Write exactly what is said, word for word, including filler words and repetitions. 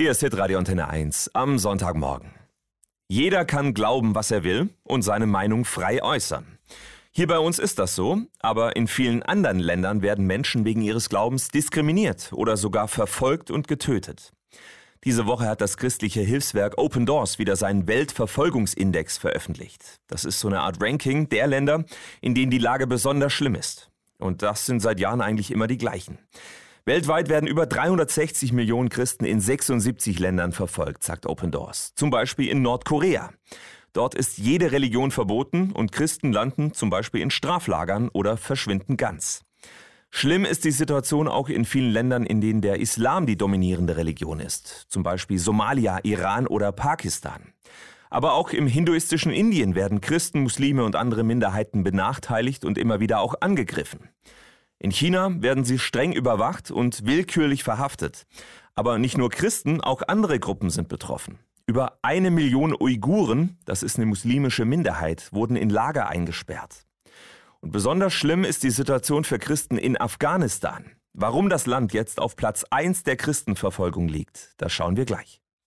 Hier ist Hitradio Antenne eins am Sonntagmorgen. Jeder kann glauben, was er will und seine Meinung frei äußern. Hier bei uns ist das so, aber in vielen anderen Ländern werden Menschen wegen ihres Glaubens diskriminiert oder sogar verfolgt und getötet. Diese Woche hat das christliche Hilfswerk Open Doors wieder seinen Weltverfolgungsindex veröffentlicht. Das ist so eine Art Ranking der Länder, in denen die Lage besonders schlimm ist. Und das sind seit Jahren eigentlich immer die gleichen. Weltweit werden über dreihundertsechzig Millionen Christen in sechsundsiebzig Ländern verfolgt, sagt Open Doors. Zum Beispiel in Nordkorea. Dort ist jede Religion verboten und Christen landen zum Beispiel in Straflagern oder verschwinden ganz. Schlimm ist die Situation auch in vielen Ländern, in denen der Islam die dominierende Religion ist. Zum Beispiel Somalia, Iran oder Pakistan. Aber auch im hinduistischen Indien werden Christen, Muslime und andere Minderheiten benachteiligt und immer wieder auch angegriffen. In China werden sie streng überwacht und willkürlich verhaftet. Aber nicht nur Christen, auch andere Gruppen sind betroffen. Über eine Million Uiguren, das ist eine muslimische Minderheit, wurden in Lager eingesperrt. Und besonders schlimm ist die Situation für Christen in Afghanistan. Warum das Land jetzt auf Platz eins der Christenverfolgung liegt, das schauen wir gleich.